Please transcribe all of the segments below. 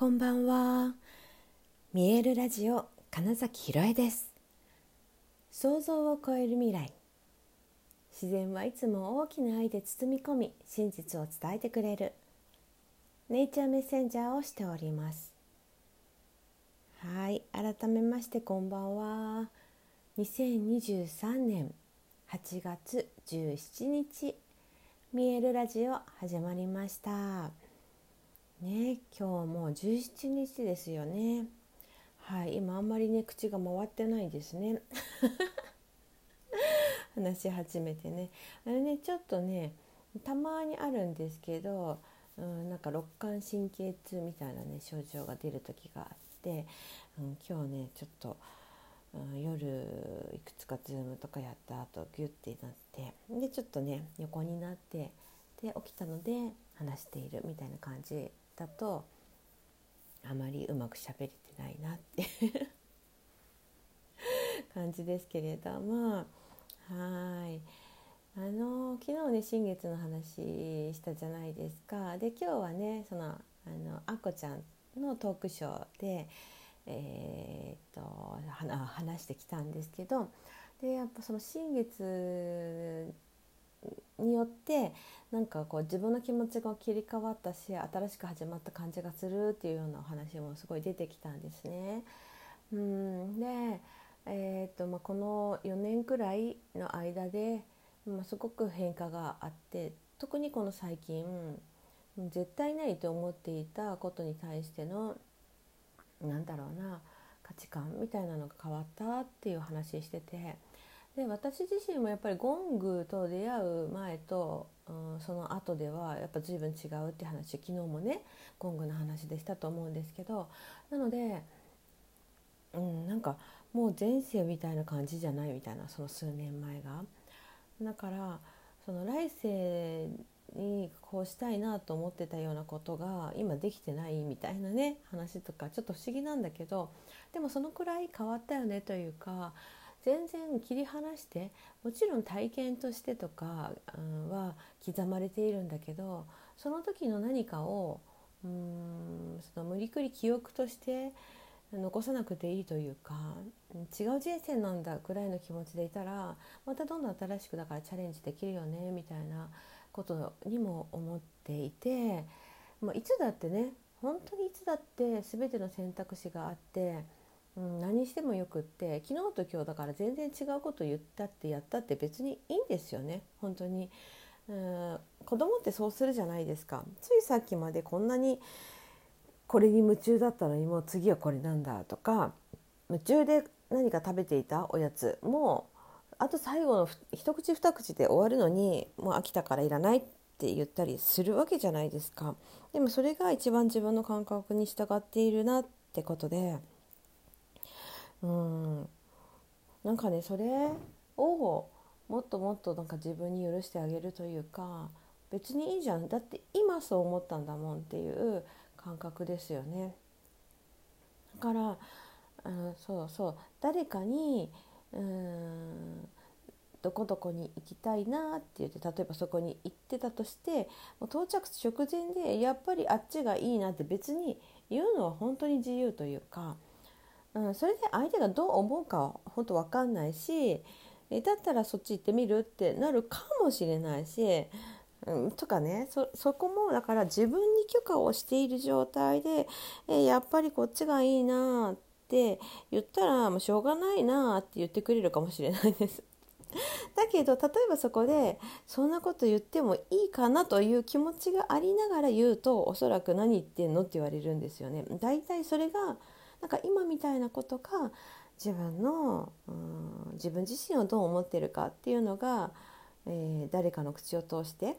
こんばんは。見えるラジオ金崎ひろえです。想像を超える未来。自然はいつも大きな愛で包み込み、真実を伝えてくれるネイチャーメッセンジャーをしております。はい、改めましてこんばんは。2023年8月17日、見えるラジオ始まりました。ね、今日も17日ですよね。はい、今あんまりね、口が回ってないですね。話し始めてね。ちょっとね、たまにあるんですけど、なんか肋間神経痛みたいなね、症状が出る時があって、今日ねちょっと、夜いくつかズームとかやった後ギュッてなって、でちょっとね横になって、で起きたので話しているみたいな感じだと、あまりうまく喋れてないなって感じですけれども、はい。昨日ね新月の話したじゃないですか。で今日はねそのあこちゃんのトークショーで、話してきたんですけど、でやっぱその新月によってなんかこう自分の気持ちが切り替わったし、新しく始まった感じがするっていうようなお話もすごい出てきたんですね。で、この4年くらいの間で、すごく変化があって、特にこの最近絶対ないと思っていたことに対しての価値観みたいなのが変わったっていう話してて、で私自身もやっぱりゴングと出会う前と、その後ではやっぱ随分違うって話、昨日もねゴングの話でしたと思うんですけど、なので、なんかもう前世みたいな感じじゃないみたいな、その数年前が。だからその来世にこうしたいなと思ってたようなことが今できてないみたいなね話とか、ちょっと不思議なんだけど、でもそのくらい変わったよねというか、全然切り離して、もちろん体験としてとかは刻まれているんだけど、その時の何かをその無理くり記憶として残さなくていいというか、違う人生なんだぐらいの気持ちでいたら、またどんどん新しくだからチャレンジできるよねみたいなことにも思っていて、いつだってね、本当にいつだって全ての選択肢があって、何してもよくって、昨日と今日だから全然違うこと言ったってやったって別にいいんですよね、本当に。子供ってそうするじゃないですか。ついさっきまでこんなにこれに夢中だったのに、もう次はこれなんだとか、夢中で何か食べていたおやつもあと最後の一口二口で終わるのに、もう飽きたからいらないって言ったりするわけじゃないですか。でもそれが一番自分の感覚に従っているなってことで、なんかねそれをもっともっとなんか自分に許してあげるというか、別にいいじゃん、だって今そう思ったんだもんっていう感覚ですよね。だから誰かにどこどこに行きたいなって言って、例えばそこに行ってたとして、もう到着直前でやっぱりあっちがいいなって別に言うのは本当に自由というか、それで相手がどう思うかは本当分かんないし、だったらそっち行ってみるってなるかもしれないし、とかね、そこもだから自分に許可をしている状態で、やっぱりこっちがいいなってって言ったら、もうしょうがないなって言ってくれるかもしれないですだけど例えばそこでそんなこと言ってもいいかなという気持ちがありながら言うと、おそらく何言ってんのって言われるんですよね。だいたいそれがなんか今みたいなことか、自分自身をどう思ってるかっていうのが、誰かの口を通して、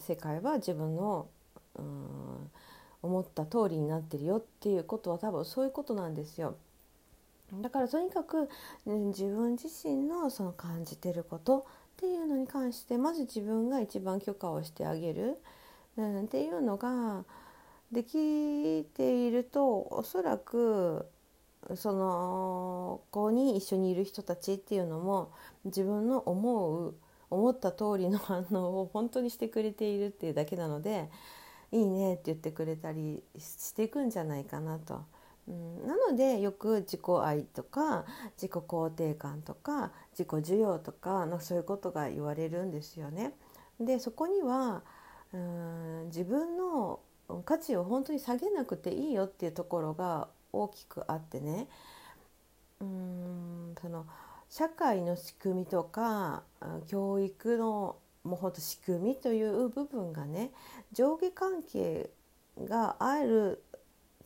世界は自分の思った通りになってるよっていうことは、多分そういうことなんですよ。だからとにかく、自分自身のその感じてることっていうのに関して、まず自分が一番許可をしてあげる、っていうのができていると、おそらくその子に一緒にいる人たちっていうのも、自分の思った通りの反応を本当にしてくれているっていうだけなので、いいねって言ってくれたりしていくんじゃないかなと、なのでよく自己愛とか自己肯定感とか自己需要とかそういうことが言われるんですよね。でそこには自分の価値を本当に下げなくていいよっていうところが大きくあってね、その社会の仕組みとか教育のもう本当仕組みという部分がね、上下関係がある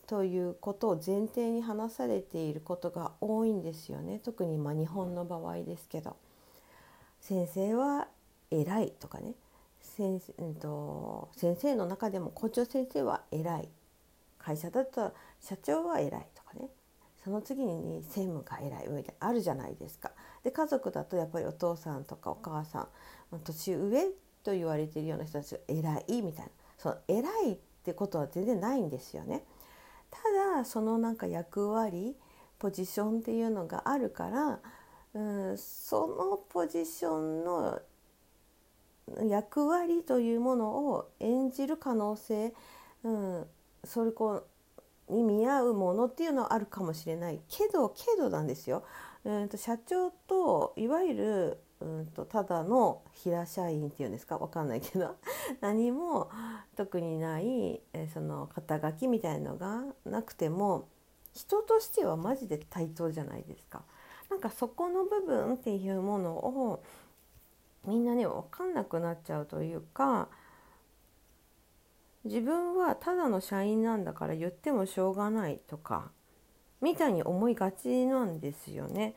ということを前提に話されていることが多いんですよね。特に日本の場合ですけど、先生は偉いとかね、先生の中でも校長先生は偉い、会社だったら社長は偉いとかね、その次に専務が偉いみたいなあるじゃないですか。で家族だとやっぱりお父さんとかお母さん、年上と言われているような人たちが偉いみたいな、その偉いってことは全然ないんですよね。ただその役割ポジションっていうのがあるから、そのポジションの役割というものを演じる可能性、それこうに見合うものっていうのはあるかもしれないけどなんですよ。社長といわゆる、ただの平社員っていうんですか、分かんないけど何も特にないその肩書きみたいのがなくても人としてはマジで対等じゃないですか。そこの部分っていうものをみんなね分かんなくなっちゃうというか、自分はただの社員なんだから言ってもしょうがないとかみたいに思いがちなんですよね。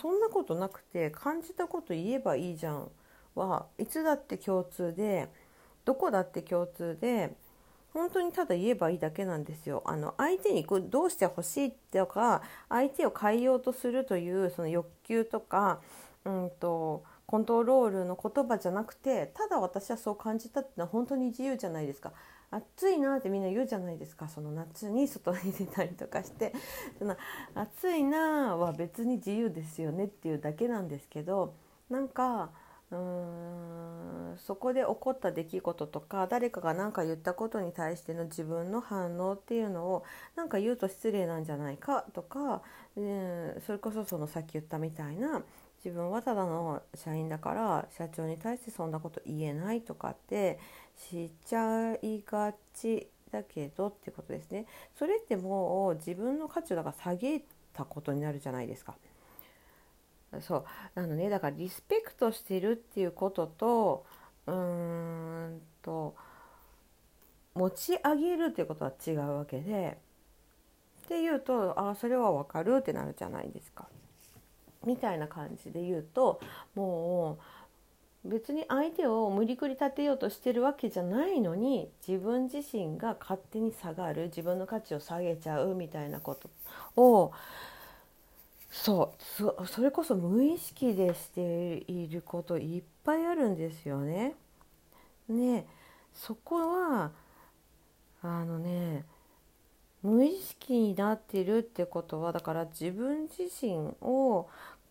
そんなことなくて、感じたこと言えばいいじゃんはいつだって共通で、どこだって共通で、本当にただ言えばいいだけなんですよ。相手にどうしてほしいとか、相手を変えようとするというその欲求とか、コントロールの言葉じゃなくて、ただ私はそう感じたってのは本当に自由じゃないですか。暑いなってみんな言うじゃないですか。その夏に外に出たりとかして、その暑いなは別に自由ですよねっていうだけなんですけど、そこで起こった出来事とか誰かが言ったことに対しての自分の反応っていうのを言うと失礼なんじゃないかとか、それこそさっき言ったみたいな、自分はただの社員だから社長に対してそんなこと言えないとかってしちゃいがちだけどってことですね。それってもう自分の価値を下げたことになるじゃないですか。そうだからリスペクトしてるっていうことと持ち上げるっていうことは違うわけで、っていうとそれは分かるってなるじゃないですか。みたいな感じで言うと、もう別に相手を無理くり立てようとしてるわけじゃないのに、自分自身が勝手に下がる、自分の価値を下げちゃうみたいなことを、それこそ無意識でしていることいっぱいあるんですよね。そこは無意識になってるってことは、だから自分自身を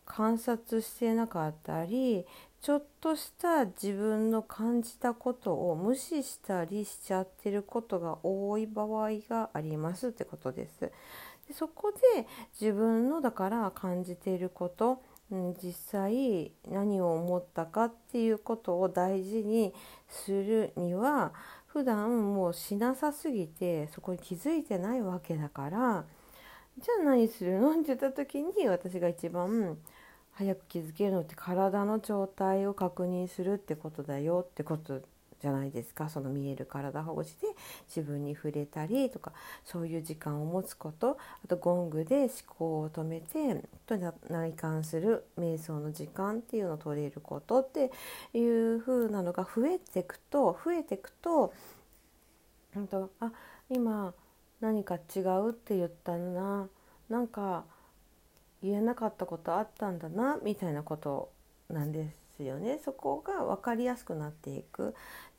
観察してなかったり、ちょっとした自分の感じたことを無視したりしちゃってることが多い場合がありますってことです。でそこで自分の感じていること、実際何を思ったかっていうことを大事にするには、普段もうしなさすぎてそこに気づいてないわけだから、じゃあ何するのって言った時に、私が一番早く気づけるのって体の状態を確認するってことだよってことじゃないですか。その見える体保護して自分に触れたりとか、そういう時間を持つこと、あとゴングで思考を止めてと内観する瞑想の時間っていうのを取れることっていう風なのが増えてくと、今何か違うって言ったな、言えなかったことあったんだなみたいなことなんですよね。そこが分かりやすくなっていく。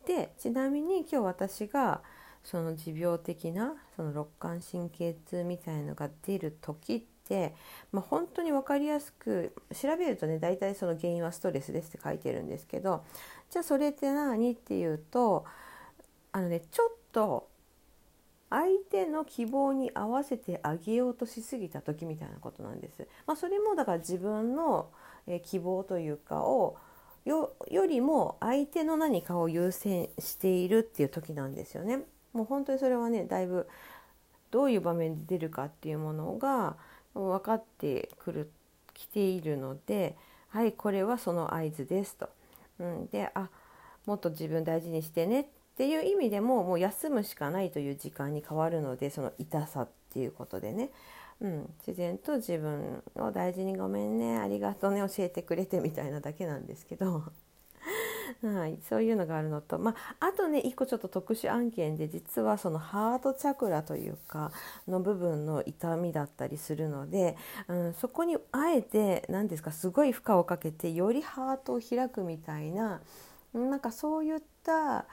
でちなみに今日私がその持病的なその肋間神経痛みたいのが出る時って、本当に分かりやすく調べるとね、大体その原因はストレスですって書いてるんですけど、じゃあそれって何っていうと、ちょっと相手の希望に合わせてあげようとしすぎた時みたいなことなんです。それもだから自分の希望というかをよりも相手の何かを優先しているっていう時なんですよね。もう本当にそれはね、だいぶどういう場面で出るかっていうものが分かってきているので、はい、これはその合図ですと、で、あ、もっと自分大事にしてねっていう意味でも、もう休むしかないという時間に変わるので、その痛さっていうことでね、自然と自分を大事にごめんね、ありがとうね、教えてくれてみたいなだけなんですけどはい、そういうのがあるのと、あとね、一個ちょっと特殊案件で、実はそのハートチャクラというかの部分の痛みだったりするので、そこにあえて何ですか、すごい負荷をかけてよりハートを開くみたいな、なんかそういった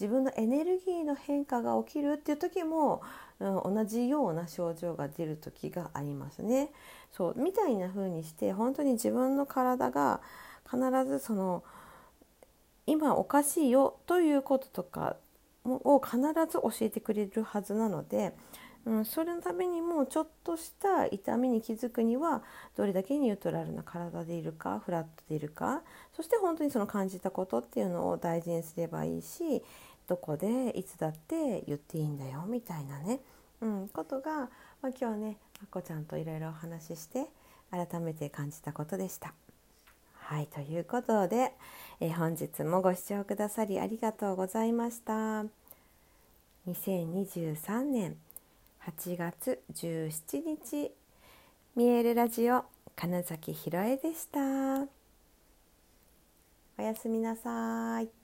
自分のエネルギーの変化が起きるっていう時も、同じような症状が出る時がありますね。そうみたいな風にして、本当に自分の体が必ずその今おかしいよということとかを必ず教えてくれるはずなので、それのためにもちょっとした痛みに気づくには、どれだけニュートラルな体でいるか、フラットでいるか、そして本当にその感じたことっていうのを大事にすればいいし、どこでいつだって言っていいんだよみたいなね、ことが、今日ね、あっこちゃんといろいろお話しして改めて感じたことでした。はい、ということで、本日もご視聴くださりありがとうございました。2023年8月17日、見えるラジオ、金崎ひろえでした。おやすみなさい。